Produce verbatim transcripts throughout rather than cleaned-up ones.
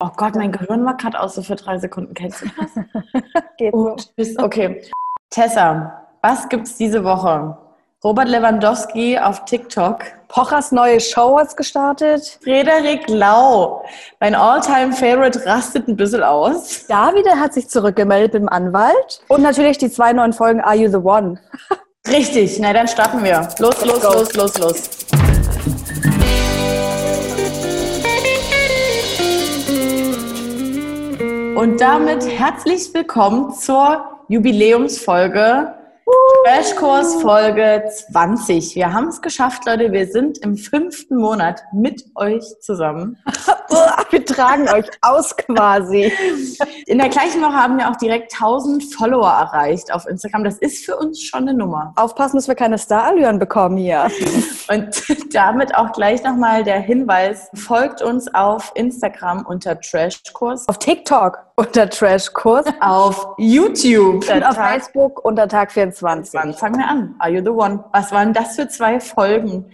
Oh Gott, mein Gehirn war gerade aus, so für drei Sekunden. Kennst du das? Geht so. Okay. Tessa, was gibt's diese Woche? Robert Lewandowski auf TikTok. Pochers neue Show ist gestartet. Frederick Lau, mein All-Time-Favorite, rastet ein bisschen aus. Davide hat sich zurückgemeldet mit dem Anwalt. Und natürlich die zwei neuen Folgen Are You the One? Richtig, na dann starten wir. Los, los, los, los, los. Und damit herzlich willkommen zur Jubiläumsfolge, Trashkurs Folge zwanzig. Wir haben es geschafft, Leute. Wir sind im fünften Monat mit euch zusammen. Wir tragen euch aus quasi. In der gleichen Woche haben wir auch direkt tausend Follower erreicht auf Instagram. Das ist für uns schon eine Nummer. Aufpassen, dass wir keine Starallüren bekommen hier. Und damit auch gleich nochmal der Hinweis. Folgt uns auf Instagram unter Trashkurs. Auf TikTok unter Trashkurs. Auf YouTube. Und auf Tag. Facebook unter Tag vierundzwanzig. Dann fangen wir an. Are You the One? Was waren das für zwei Folgen?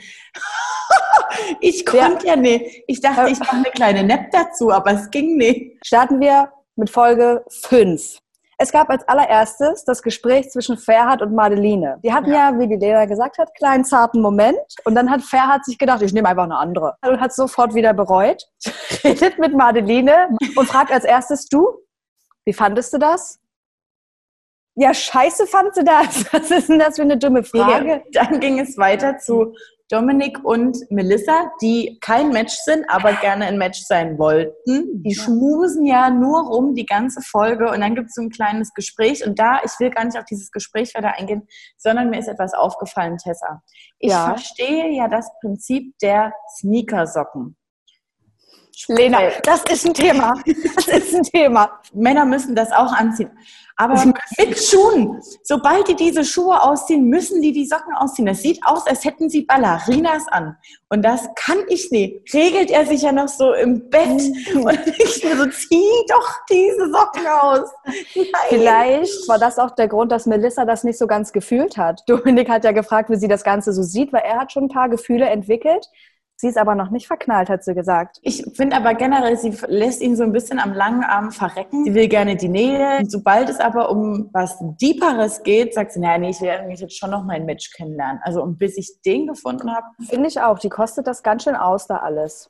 Ich konnte ja, ja nicht. Ich dachte, ich mache eine kleine Nap dazu, aber es ging nicht. Starten wir mit Folge fünf. Es gab als allererstes das Gespräch zwischen Ferhat und Madeleine. Die hatten ja, ja wie die Lena gesagt hat, einen kleinen zarten Moment. Und dann hat Ferhat sich gedacht, ich nehme einfach eine andere. Und hat sofort wieder bereut. Redet mit Madeleine und fragt als erstes, du, wie fandest du das? Ja, scheiße fandst du das. Was ist denn das für eine dumme Frage? Dann ging es weiter zu Dominik und Melissa, die kein Match sind, aber gerne ein Match sein wollten. Die schmusen ja nur rum die ganze Folge und dann gibt es so ein kleines Gespräch. Und da, ich will gar nicht auf dieses Gespräch weiter eingehen, sondern mir ist etwas aufgefallen, Tessa. Ich ja. verstehe ja das Prinzip der Sneakersocken. Lena, das ist ein Thema. Das ist ein Thema. Männer müssen das auch anziehen. Aber mit Schuhen. Sobald die diese Schuhe ausziehen, müssen die die Socken ausziehen. Das sieht aus, als hätten sie Ballerinas an. Und das kann ich nicht. Regelt er sich ja noch so im Bett. Und ich mir so, zieh doch diese Socken aus. Nein. Vielleicht war das auch der Grund, dass Melissa das nicht so ganz gefühlt hat. Dominik hat ja gefragt, wie sie das Ganze so sieht, weil er hat schon ein paar Gefühle entwickelt. Sie ist aber noch nicht verknallt, hat sie gesagt. Ich finde aber generell, sie lässt ihn so ein bisschen am langen Arm verrecken. Sie will gerne die Nähe. Und sobald es aber um was Deeperes geht, sagt sie, naja, nee, ich will eigentlich jetzt schon noch mein Match kennenlernen. Also und bis ich den gefunden habe. Finde ich auch. Die kostet das ganz schön aus, da alles.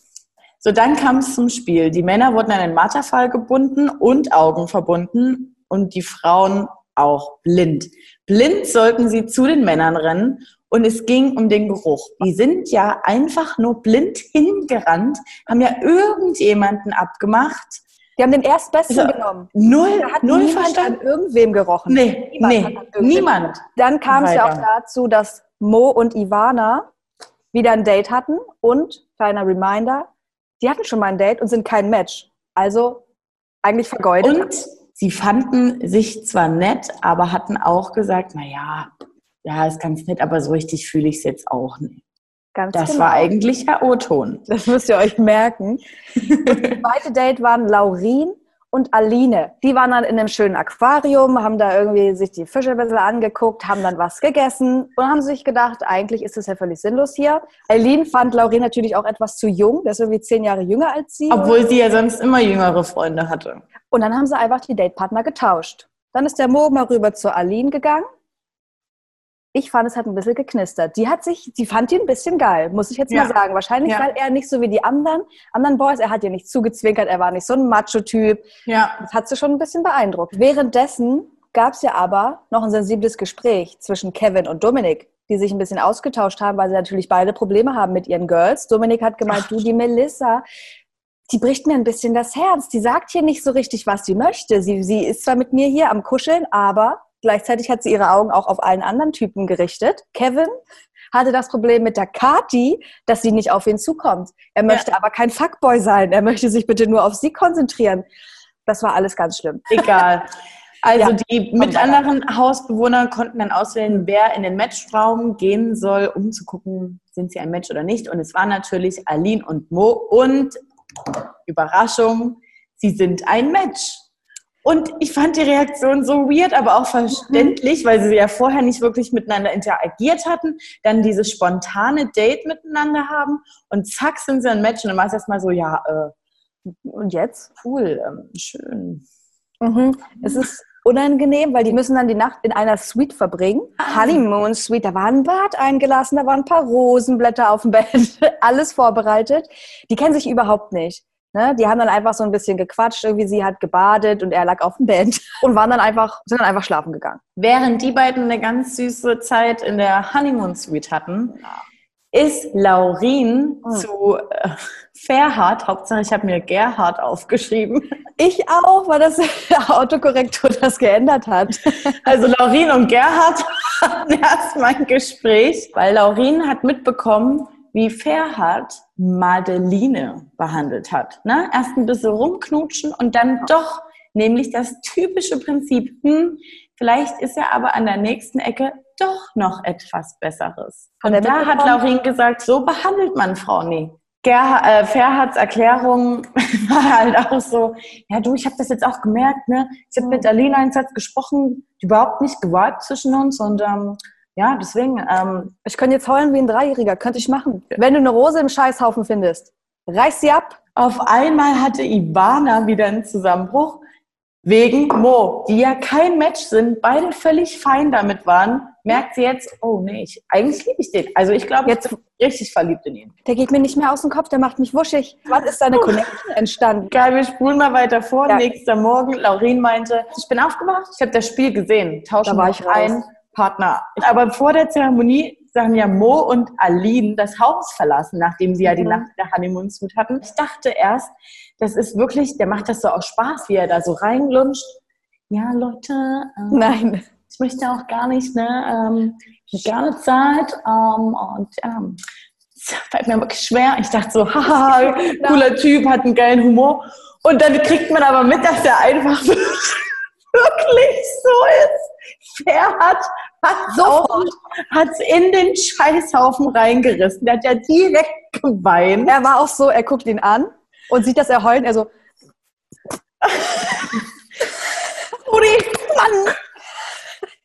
So, dann kam es zum Spiel. Die Männer wurden an den Marterpfahl gebunden und Augen verbunden. Und die Frauen auch blind. Blind sollten sie zu den Männern rennen. Und es ging um den Geruch. Die sind ja einfach nur blind hingerannt, haben ja irgendjemanden abgemacht. Die haben den Erstbesten also, genommen. Null, da hat null niemand verstanden. An irgendwem gerochen. Nee, niemand. Nee, niemand. Dann kam es ja auch dazu, dass Mo und Ivana wieder ein Date hatten. Und, kleiner Reminder, die hatten schon mal ein Date und sind kein Match. Also eigentlich vergeudet. Und sie fanden sich zwar nett, aber hatten auch gesagt, naja, ja, ist ganz nett, aber so richtig fühle ich es jetzt auch nicht. Ganz das genau. war eigentlich der O-Ton. Das müsst ihr euch merken. Das zweite Date waren Laurin und Aline. Die waren dann in einem schönen Aquarium, haben da irgendwie sich die Fische ein bisschen angeguckt, haben dann was gegessen und haben sich gedacht, eigentlich ist das ja völlig sinnlos hier. Aline fand Laurin natürlich auch etwas zu jung, der ist irgendwie zehn Jahre jünger als sie. Obwohl sie ja sonst immer jüngere Freunde hatte. Und dann haben sie einfach die Datepartner getauscht. Dann ist der Mo mal rüber zu Aline gegangen. Ich fand, es hat ein bisschen geknistert. Die hat sich, die fand ihn ein bisschen geil, muss ich jetzt ja. mal sagen. Wahrscheinlich, ja. weil er nicht so wie die anderen, anderen Boys, er hat ihr nicht zugezwinkert, er war nicht so ein Macho-Typ. Ja. Das hat sie schon ein bisschen beeindruckt. Währenddessen gab es ja aber noch ein sensibles Gespräch zwischen Kevin und Dominik, die sich ein bisschen ausgetauscht haben, weil sie natürlich beide Probleme haben mit ihren Girls. Dominik hat gemeint, Ach. du, die Melissa, die bricht mir ein bisschen das Herz. Die sagt hier nicht so richtig, was sie möchte. Sie, sie ist zwar mit mir hier am Kuscheln, aber... Gleichzeitig hat sie ihre Augen auch auf allen anderen Typen gerichtet. Kevin hatte das Problem mit der Kathi, dass sie nicht auf ihn zukommt. Er möchte ja. aber kein Fuckboy sein. Er möchte sich bitte nur auf sie konzentrieren. Das war alles ganz schlimm. Egal. Also ja. die mit anderen Hausbewohner konnten dann auswählen, wer in den Matchraum gehen soll, um zu gucken, sind sie ein Match oder nicht. Und es waren natürlich Aline und Mo. Und Überraschung, sie sind ein Match. Und ich fand die Reaktion so weird, aber auch verständlich, weil sie ja vorher nicht wirklich miteinander interagiert hatten, dann dieses spontane Date miteinander haben und zack sind sie ein Match und dann war es erstmal so, ja, äh, und jetzt? Cool, ähm, schön. Mhm. Es ist unangenehm, weil die müssen dann die Nacht in einer Suite verbringen. Honeymoon Suite, da war ein Bad eingelassen, da waren ein paar Rosenblätter auf dem Bett, alles vorbereitet. Die kennen sich überhaupt nicht. Ne? Die haben dann einfach so ein bisschen gequatscht, irgendwie sie hat gebadet und er lag auf dem Bett und waren dann einfach, sind dann einfach schlafen gegangen. Während die beiden eine ganz süße Zeit in der Honeymoon Suite hatten, ist Laurin oh. zu äh, Ferhat, Hauptsache ich habe mir Gerhard aufgeschrieben. Ich auch, weil das Autokorrektur das geändert hat. Also Laurin und Gerhard hatten erstmal ein Gespräch, weil Laurin hat mitbekommen, wie Ferhat Madeleine behandelt hat. Ne? Erst ein bisschen rumknutschen und dann doch nämlich das typische Prinzip, hm, vielleicht ist er aber an der nächsten Ecke doch noch etwas Besseres. Und, und da hat Laurin gesagt, so behandelt man Frauen nie. Äh, Ferhats Erklärung war halt auch so, ja du, ich habe das jetzt auch gemerkt, ne? Ich habe mit Aline einen Satz gesprochen, überhaupt nicht gewollt zwischen uns und ähm, ja, deswegen, ähm, ich könnte jetzt heulen wie ein Dreijähriger, könnte ich machen. Wenn du eine Rose im Scheißhaufen findest, reiß sie ab. Auf einmal hatte Ivana wieder einen Zusammenbruch wegen Mo, die ja kein Match sind, beide völlig fein damit waren. Merkt sie jetzt, oh nee, ich, eigentlich liebe ich den. Also ich glaube, jetzt bin ich richtig verliebt in ihn. Der geht mir nicht mehr aus dem Kopf, der macht mich wuschig. Was ist deine Connection entstanden? Geil, wir spulen mal weiter vor. Ja. Nächster Morgen, Laurin meinte, ich bin aufgewacht, ich habe das Spiel gesehen. Tauschen war ich rein, Partner. Aber vor der Zeremonie sagen ja Mo und Aline das Haus verlassen, nachdem sie ja die mhm. Nacht der Honeymoon Suite hatten. Ich dachte erst, das ist wirklich, der macht das so aus Spaß, wie er da so reinlunscht. Ja, Leute. Äh, Nein. Ich möchte auch gar nicht, ne, ähm, gar nicht Zeit ähm, und ähm, das fällt mir wirklich schwer. Ich dachte so, haha, cooler Typ, hat einen geilen Humor. Und dann kriegt man aber mit, dass er einfach wirklich so ist. Wer hat hat es in den Scheißhaufen reingerissen. Der hat ja direkt geweint. Er war auch so, er guckt ihn an und sieht, dass er heult. Er so, Rudi, Mann!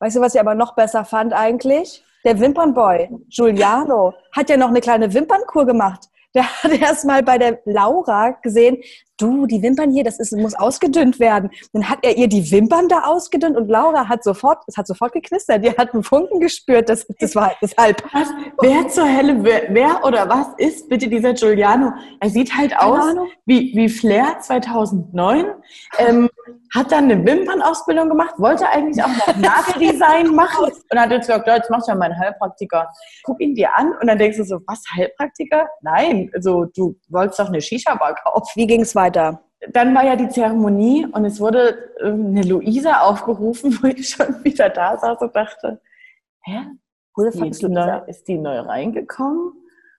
Weißt du, was ich aber noch besser fand eigentlich? Der Wimpernboy, Giuliano, hat ja noch eine kleine Wimpernkur gemacht. Der hat erst mal bei der Laura gesehen, du, die Wimpern hier, das ist, muss ausgedünnt werden. Dann hat er ihr die Wimpern da ausgedünnt und Laura hat sofort, es hat sofort geknistert, die hat einen Funken gespürt, das, das war deshalb. Was? Wer zur Hölle, wer, wer oder was ist bitte dieser Giuliano? Er sieht halt aus wie, wie Flair zweitausendneun, ähm, hat dann eine Wimpernausbildung gemacht, wollte eigentlich auch noch Nageldesign machen und hat jetzt gesagt, jetzt mach ich ja meinen Heilpraktiker. Guck ihn dir an und dann denkst du so, was, Heilpraktiker? Nein, also du wolltest doch eine Shisha-Bar kaufen. Wie ging es weiter? Da. Dann war ja die Zeremonie und es wurde eine Luisa aufgerufen, wo ich schon wieder da saß und dachte, hä? Ist die, neu, ist die neu reingekommen? Und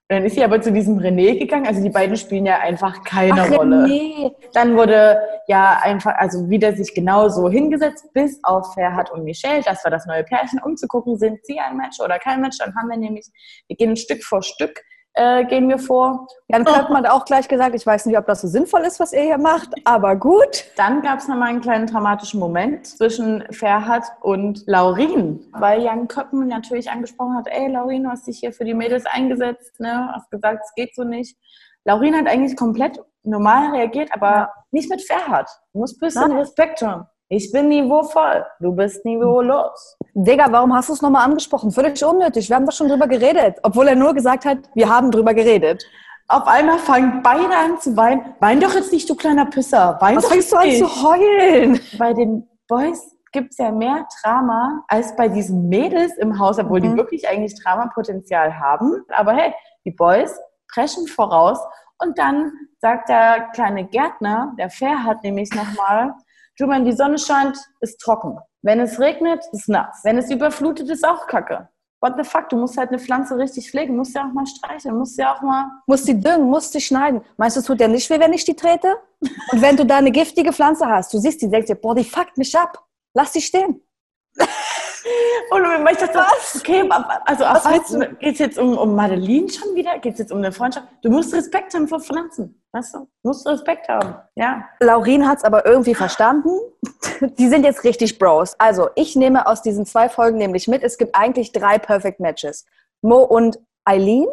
dann ist sie aber zu diesem René gegangen. Also die beiden spielen ja einfach keine Ach, Rolle. René. Dann wurde ja einfach, also wieder sich genauso hingesetzt, bis auf Ferhat und Michelle, das war das neue Pärchen, um zu gucken, sind sie ein Match oder kein Match. Dann haben wir nämlich, wir gehen Stück vor Stück, Äh, gehen wir vor. Jan Köppen hat auch gleich gesagt, ich weiß nicht, ob das so sinnvoll ist, was ihr hier macht, aber gut. Dann gab es nochmal einen kleinen dramatischen Moment zwischen Ferhat und Laurin, weil Jan Köppen natürlich angesprochen hat, ey Laurin, du hast dich hier für die Mädels eingesetzt, ne? Hast gesagt, es geht so nicht. Laurin hat eigentlich komplett normal reagiert, aber ja. nicht mit Ferhat. Du musst ein bisschen Respekt haben. Ich bin niveauvoll, du bist niveaulos. Digga, warum hast du es nochmal angesprochen? Völlig unnötig, wir haben doch schon drüber geredet. Obwohl er nur gesagt hat, wir haben drüber geredet. Auf einmal fangen beide an zu weinen. Wein doch jetzt nicht, du kleiner Pisser. Wein Was doch fängst nicht. Du an zu heulen? Bei den Boys gibt es ja mehr Drama als bei diesen Mädels im Haus, obwohl mhm. die wirklich eigentlich Dramapotenzial haben. Aber hey, die Boys preschen voraus. Und dann sagt der kleine Gärtner, der Ferhat nämlich nochmal, du, wenn die Sonne scheint, ist trocken. Wenn es regnet, ist nass. Wenn es überflutet, ist auch kacke. What the fuck? Du musst halt eine Pflanze richtig pflegen. Du musst ja auch mal streicheln. Musst ja auch mal... Musst die düngen, musst die schneiden. Meinst du, es tut ja nicht weh, wenn ich die trete? Und wenn du da eine giftige Pflanze hast, du siehst die, denkst dir, boah, die fuckt mich ab. Lass die stehen. Und ich dachte, was? Okay, also auf was geht es jetzt um, um Madeleine schon wieder? Geht es jetzt um eine Freundschaft? Du musst Respekt haben vor Pflanzen, weißt du? Du musst Respekt haben, ja. Laurin hat es aber irgendwie verstanden. Die sind jetzt richtig Bros. Also, ich nehme aus diesen zwei Folgen nämlich mit, es gibt eigentlich drei Perfect Matches. Mo und Aline,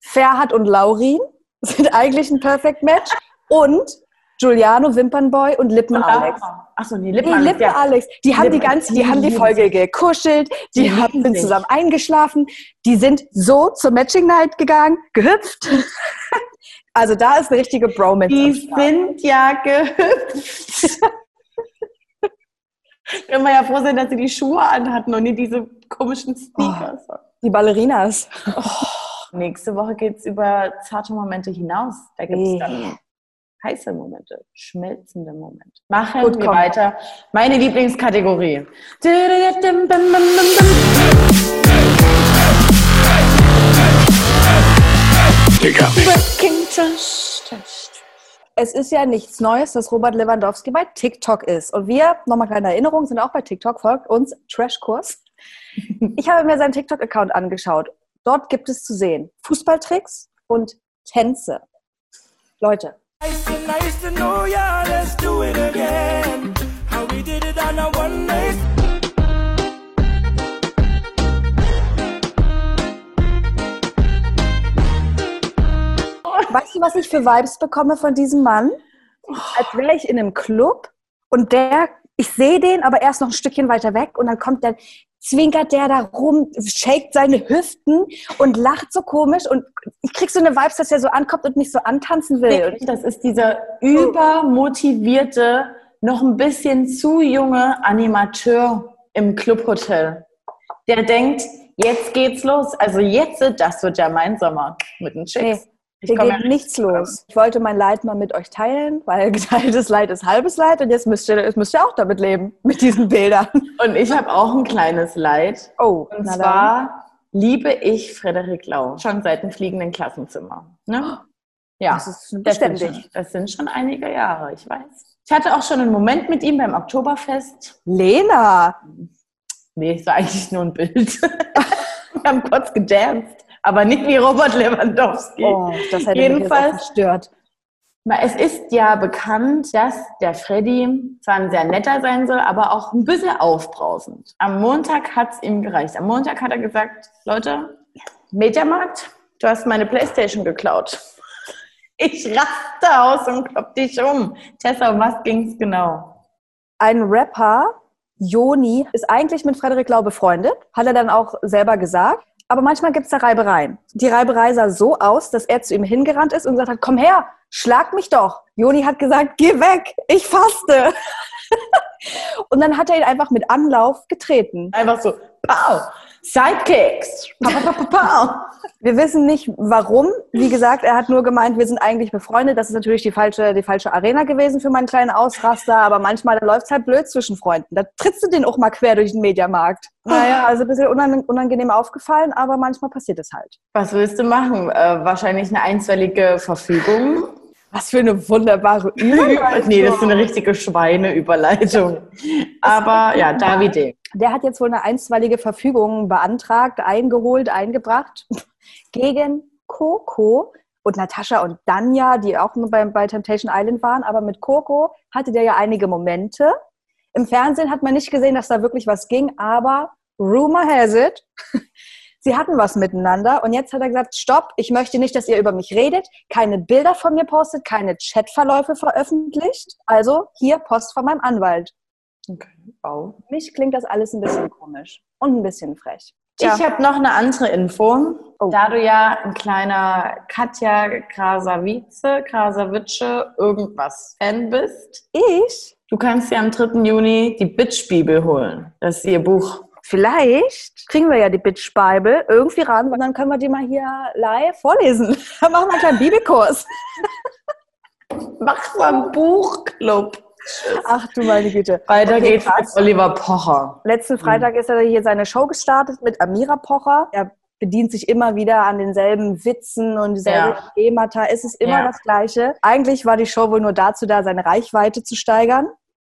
Ferhat und Laurin sind eigentlich ein Perfect Match. und Giuliano, Wimpernboy und Lippen-Alex. Achso, nee, Lippen-Alex. Die Lippen-Alex, ja. die, Lippen die, ganze, die haben die Folge gekuschelt, die, die haben sind zusammen eingeschlafen, die sind so zur Matching-Night gegangen, gehüpft. Also da ist eine richtige Bromance. Die sind ja gehüpft. Können wir ja froh sein, dass sie die Schuhe anhatten und nicht diese komischen Sneakers. Oh, die Ballerinas. Oh, nächste Woche geht es über zarte Momente hinaus. Da gibt es dann heiße Momente, schmelzende Momente. Machen Gut, wir komm. weiter. Meine Lieblingskategorie. Es ist ja nichts Neues, dass Robert Lewandowski bei TikTok ist. Und wir, nochmal kleine Erinnerung, sind auch bei TikTok. Folgt uns, Trashkurs. Ich habe mir seinen TikTok-Account angeschaut. Dort gibt es zu sehen Fußballtricks und Tänze. Leute. Weißt du, was ich für Vibes bekomme von diesem Mann? Als wäre ich in einem Club und der, ich sehe den, aber erst noch ein Stückchen weiter weg und dann kommt der, zwinkert der da rum, shakt seine Hüften und lacht so komisch und ich krieg so eine Vibes, dass er so ankommt und mich so antanzen will. Das ist dieser übermotivierte, noch ein bisschen zu junge Animateur im Clubhotel. Der denkt, jetzt geht's los. Also jetzt, das wird ja mein Sommer mit den Chicks. Nee. Hier geht ja nichts los. Ich wollte mein Leid mal mit euch teilen, weil geteiltes Leid ist halbes Leid und jetzt müsst ihr, jetzt müsst ihr auch damit leben, mit diesen Bildern. Und ich habe auch ein kleines Leid. Oh, und zwar dann. liebe ich Frederick Lau schon seit dem fliegenden Klassenzimmer. Ne? Ja, das ist beständig. Das sind, schon, das sind schon einige Jahre, ich weiß. Ich hatte auch schon einen Moment mit ihm beim Oktoberfest. Lena! Nee, es war eigentlich nur ein Bild. Wir haben kurz gedanced. Aber nicht wie Robert Lewandowski. Oh, das hätte jedenfalls mich gestört. Es ist ja bekannt, dass der Freddy zwar ein sehr netter sein soll, aber auch ein bisschen aufbrausend. Am Montag hat es ihm gereicht. Am Montag hat er gesagt, Leute, Mediamarkt, du hast meine Playstation geklaut. Ich raste aus und klopp dich um. Tessa, um was ging's genau? Ein Rapper, Joni, ist eigentlich mit Frederick Lau befreundet. Hat er dann auch selber gesagt. Aber manchmal gibt es da Reibereien. Die Reiberei sah so aus, dass er zu ihm hingerannt ist und gesagt hat, komm her, schlag mich doch. Joni hat gesagt, geh weg, ich faste. Und dann hat er ihn einfach mit Anlauf getreten. Einfach so, pow, Sidekicks, pow, pow, pow, pow. Wir wissen nicht, warum. Wie gesagt, er hat nur gemeint, wir sind eigentlich befreundet. Das ist natürlich die falsche, die falsche Arena gewesen für meinen kleinen Ausraster. Aber manchmal, da läuft es halt blöd zwischen Freunden. Da trittst du den auch mal quer durch den Mediamarkt. Naja, also ein bisschen unangenehm aufgefallen, aber manchmal passiert es halt. Was willst du machen? Äh, wahrscheinlich eine einstweilige Verfügung. Was für eine wunderbare Überleitung. Nee, das ist eine richtige Schweineüberleitung. Aber ja, Davide. Der hat jetzt wohl eine einstweilige Verfügung beantragt, eingeholt, eingebracht gegen Coco und Natascha und Danja, die auch nur bei, bei Temptation Island waren. Aber mit Coco hatte der ja einige Momente. Im Fernsehen hat man nicht gesehen, dass da wirklich was ging, aber rumor has it. Sie hatten was miteinander und jetzt hat er gesagt, stopp, ich möchte nicht, dass ihr über mich redet, keine Bilder von mir postet, keine Chatverläufe veröffentlicht, also hier Post von meinem Anwalt. Okay, wow. Für mich klingt das alles ein bisschen komisch und ein bisschen frech. Ja. Ich habe noch eine andere Info. Oh. Da du ja ein kleiner Katja Krasavice, Krasavice, irgendwas Fan bist. Ich? Du kannst dir am dritten Juni die Bitch-Bibel holen. Das ist ihr Buch. Vielleicht kriegen wir ja die Bitch-Bibel irgendwie ran und dann können wir die mal hier live vorlesen. Dann machen wir einen kleinen Bibelkurs. Mach mal einen Buchclub. Ach du meine Güte. Weiter okay, geht's mit Oliver Pocher. Letzten Freitag ist er hier seine Show gestartet mit Amira Pocher. Er bedient sich immer wieder an denselben Witzen und dieselben ja. Themata. Es ist immer ja. das Gleiche. Eigentlich war die Show wohl nur dazu da, seine Reichweite zu steigern.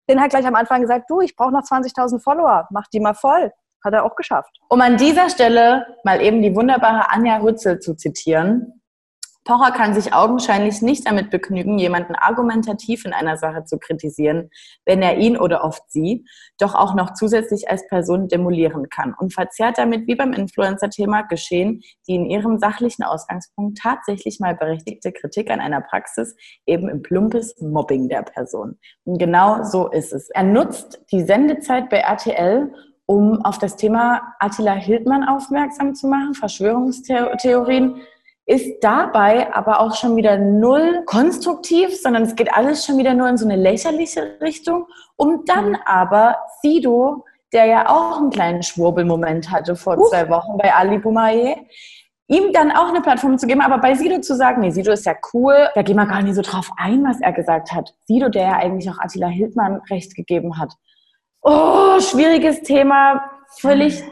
Den hat gleich am Anfang gesagt, du, ich brauche noch zwanzigtausend Follower. Mach die mal voll. Hat er auch geschafft. Um an dieser Stelle mal eben die wunderbare Anja Rützel zu zitieren. Pocher kann sich augenscheinlich nicht damit begnügen, jemanden argumentativ in einer Sache zu kritisieren, wenn er ihn oder oft sie doch auch noch zusätzlich als Person demolieren kann und verzerrt damit, wie beim Influencer-Thema geschehen, die in ihrem sachlichen Ausgangspunkt tatsächlich mal berechtigte Kritik an einer Praxis eben im plumpes Mobbing der Person. Und genau so ist es. Er nutzt die Sendezeit bei R T L, um auf das Thema Attila Hildmann aufmerksam zu machen, Verschwörungstheorien, ist dabei aber auch schon wieder null konstruktiv, sondern es geht alles schon wieder nur in so eine lächerliche Richtung. Um dann aber Sido, der ja auch einen kleinen Schwurbelmoment hatte vor uh. zwei Wochen bei Ali Boumaier, ihm dann auch eine Plattform zu geben, aber bei Sido zu sagen, nee, Sido ist ja cool, da gehen wir gar nicht so drauf ein, was er gesagt hat. Sido, der ja eigentlich auch Attila Hildmann recht gegeben hat. Oh, schwieriges Thema, völlig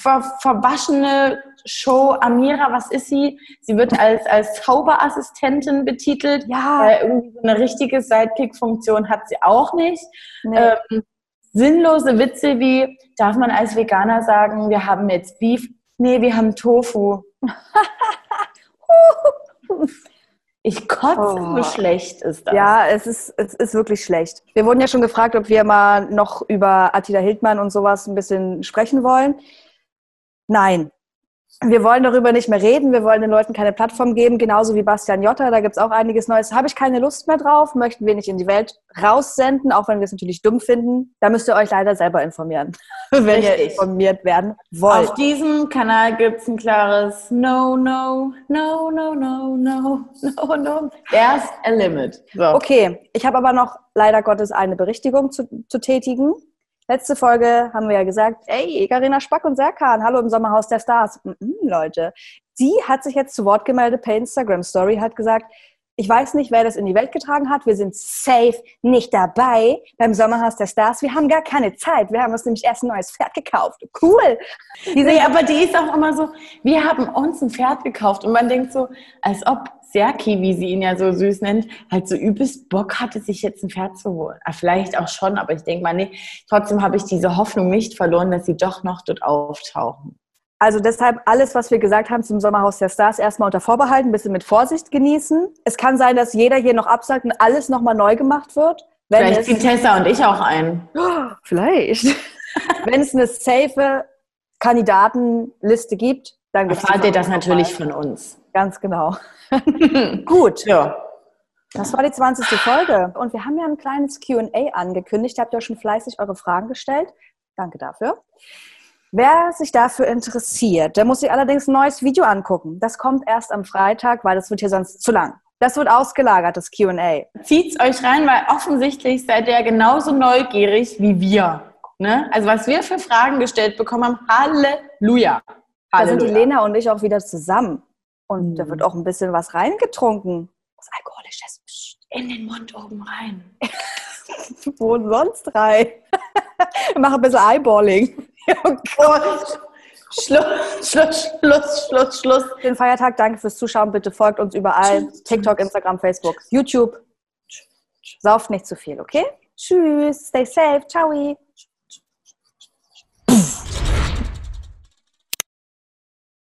ver verwaschene Show. Amira, was ist sie? Sie wird als, als Zauberassistentin betitelt. Ja. Äh, irgendwie so eine richtige Sidekick-Funktion hat sie auch nicht. Nee. Ähm, sinnlose Witze wie, darf man als Veganer sagen, wir haben jetzt Beef? Nee, wir haben Tofu. Ich kotze, oh. So schlecht ist das. Ja, es ist, es ist wirklich schlecht. Wir wurden ja schon gefragt, ob wir mal noch über Attila Hildmann und sowas ein bisschen sprechen wollen. Nein. Wir wollen darüber nicht mehr reden, wir wollen den Leuten keine Plattform geben, genauso wie Bastian Jotta, da gibt es auch einiges Neues. Habe ich keine Lust mehr drauf, möchten wir nicht in die Welt raussenden, auch wenn wir es natürlich dumm finden. Da müsst ihr euch leider selber informieren, wenn Richtig. ihr informiert werden wollt. Auf diesem Kanal gibt es ein klares No, No, No, No, No, No, No, No. There's a limit. So. Okay, ich habe aber noch leider Gottes eine Berichtigung zu, zu tätigen. Letzte Folge haben wir ja gesagt, ey, Karina Spack und Serkan, hallo im Sommerhaus der Stars. Mhm, Leute, die hat sich jetzt zu Wort gemeldet per Instagram-Story, hat gesagt, ich weiß nicht, wer das in die Welt getragen hat, wir sind safe nicht dabei beim Sommerhaus der Stars, wir haben gar keine Zeit, wir haben uns nämlich erst ein neues Pferd gekauft. Cool! Die nee, aber die ist auch immer so, wir haben uns ein Pferd gekauft und man denkt so, als ob Serki, wie sie ihn ja so süß nennt, halt so übelst Bock hatte, sich jetzt ein Pferd zu holen. Vielleicht auch schon, aber ich denke mal, nee, trotzdem habe ich diese Hoffnung nicht verloren, dass sie doch noch dort auftauchen. Also deshalb alles, was wir gesagt haben zum Sommerhaus der Stars, erstmal unter Vorbehalten, ein bisschen mit Vorsicht genießen. Es kann sein, dass jeder hier noch absagt und alles nochmal neu gemacht wird. Wenn Vielleicht zieht Tessa und ich auch ein. Vielleicht. Wenn es eine safe Kandidatenliste gibt, dann erfahrt ihr das natürlich von uns. Ganz genau. Gut. Ja. Das war die zwanzigste Folge. Und wir haben ja ein kleines Q und A angekündigt. Da habt ihr schon fleißig eure Fragen gestellt. Danke dafür. Wer sich dafür interessiert, der muss sich allerdings ein neues Video angucken. Das kommt erst am Freitag, weil das wird hier sonst zu lang. Das wird ausgelagert, das Q und A. Zieht's euch rein, weil offensichtlich seid ihr genauso neugierig wie wir. Ne? Also was wir für Fragen gestellt bekommen haben, Halleluja. Halleluja. Da sind die Lena und ich auch wieder zusammen. Und mhm. da wird auch ein bisschen was reingetrunken. Was Alkoholisches. Psst, in den Mund oben rein. Wo sonst rein? Wir machen ein bisschen Eyeballing. Oh Gott. Schluss, Schluss, Schluss, Schluss, Schluss. Den Feiertag, danke fürs Zuschauen. Bitte folgt uns überall. TikTok, Instagram, Facebook, YouTube. Sauft nicht zu viel, okay? Tschüss, stay safe, ciao.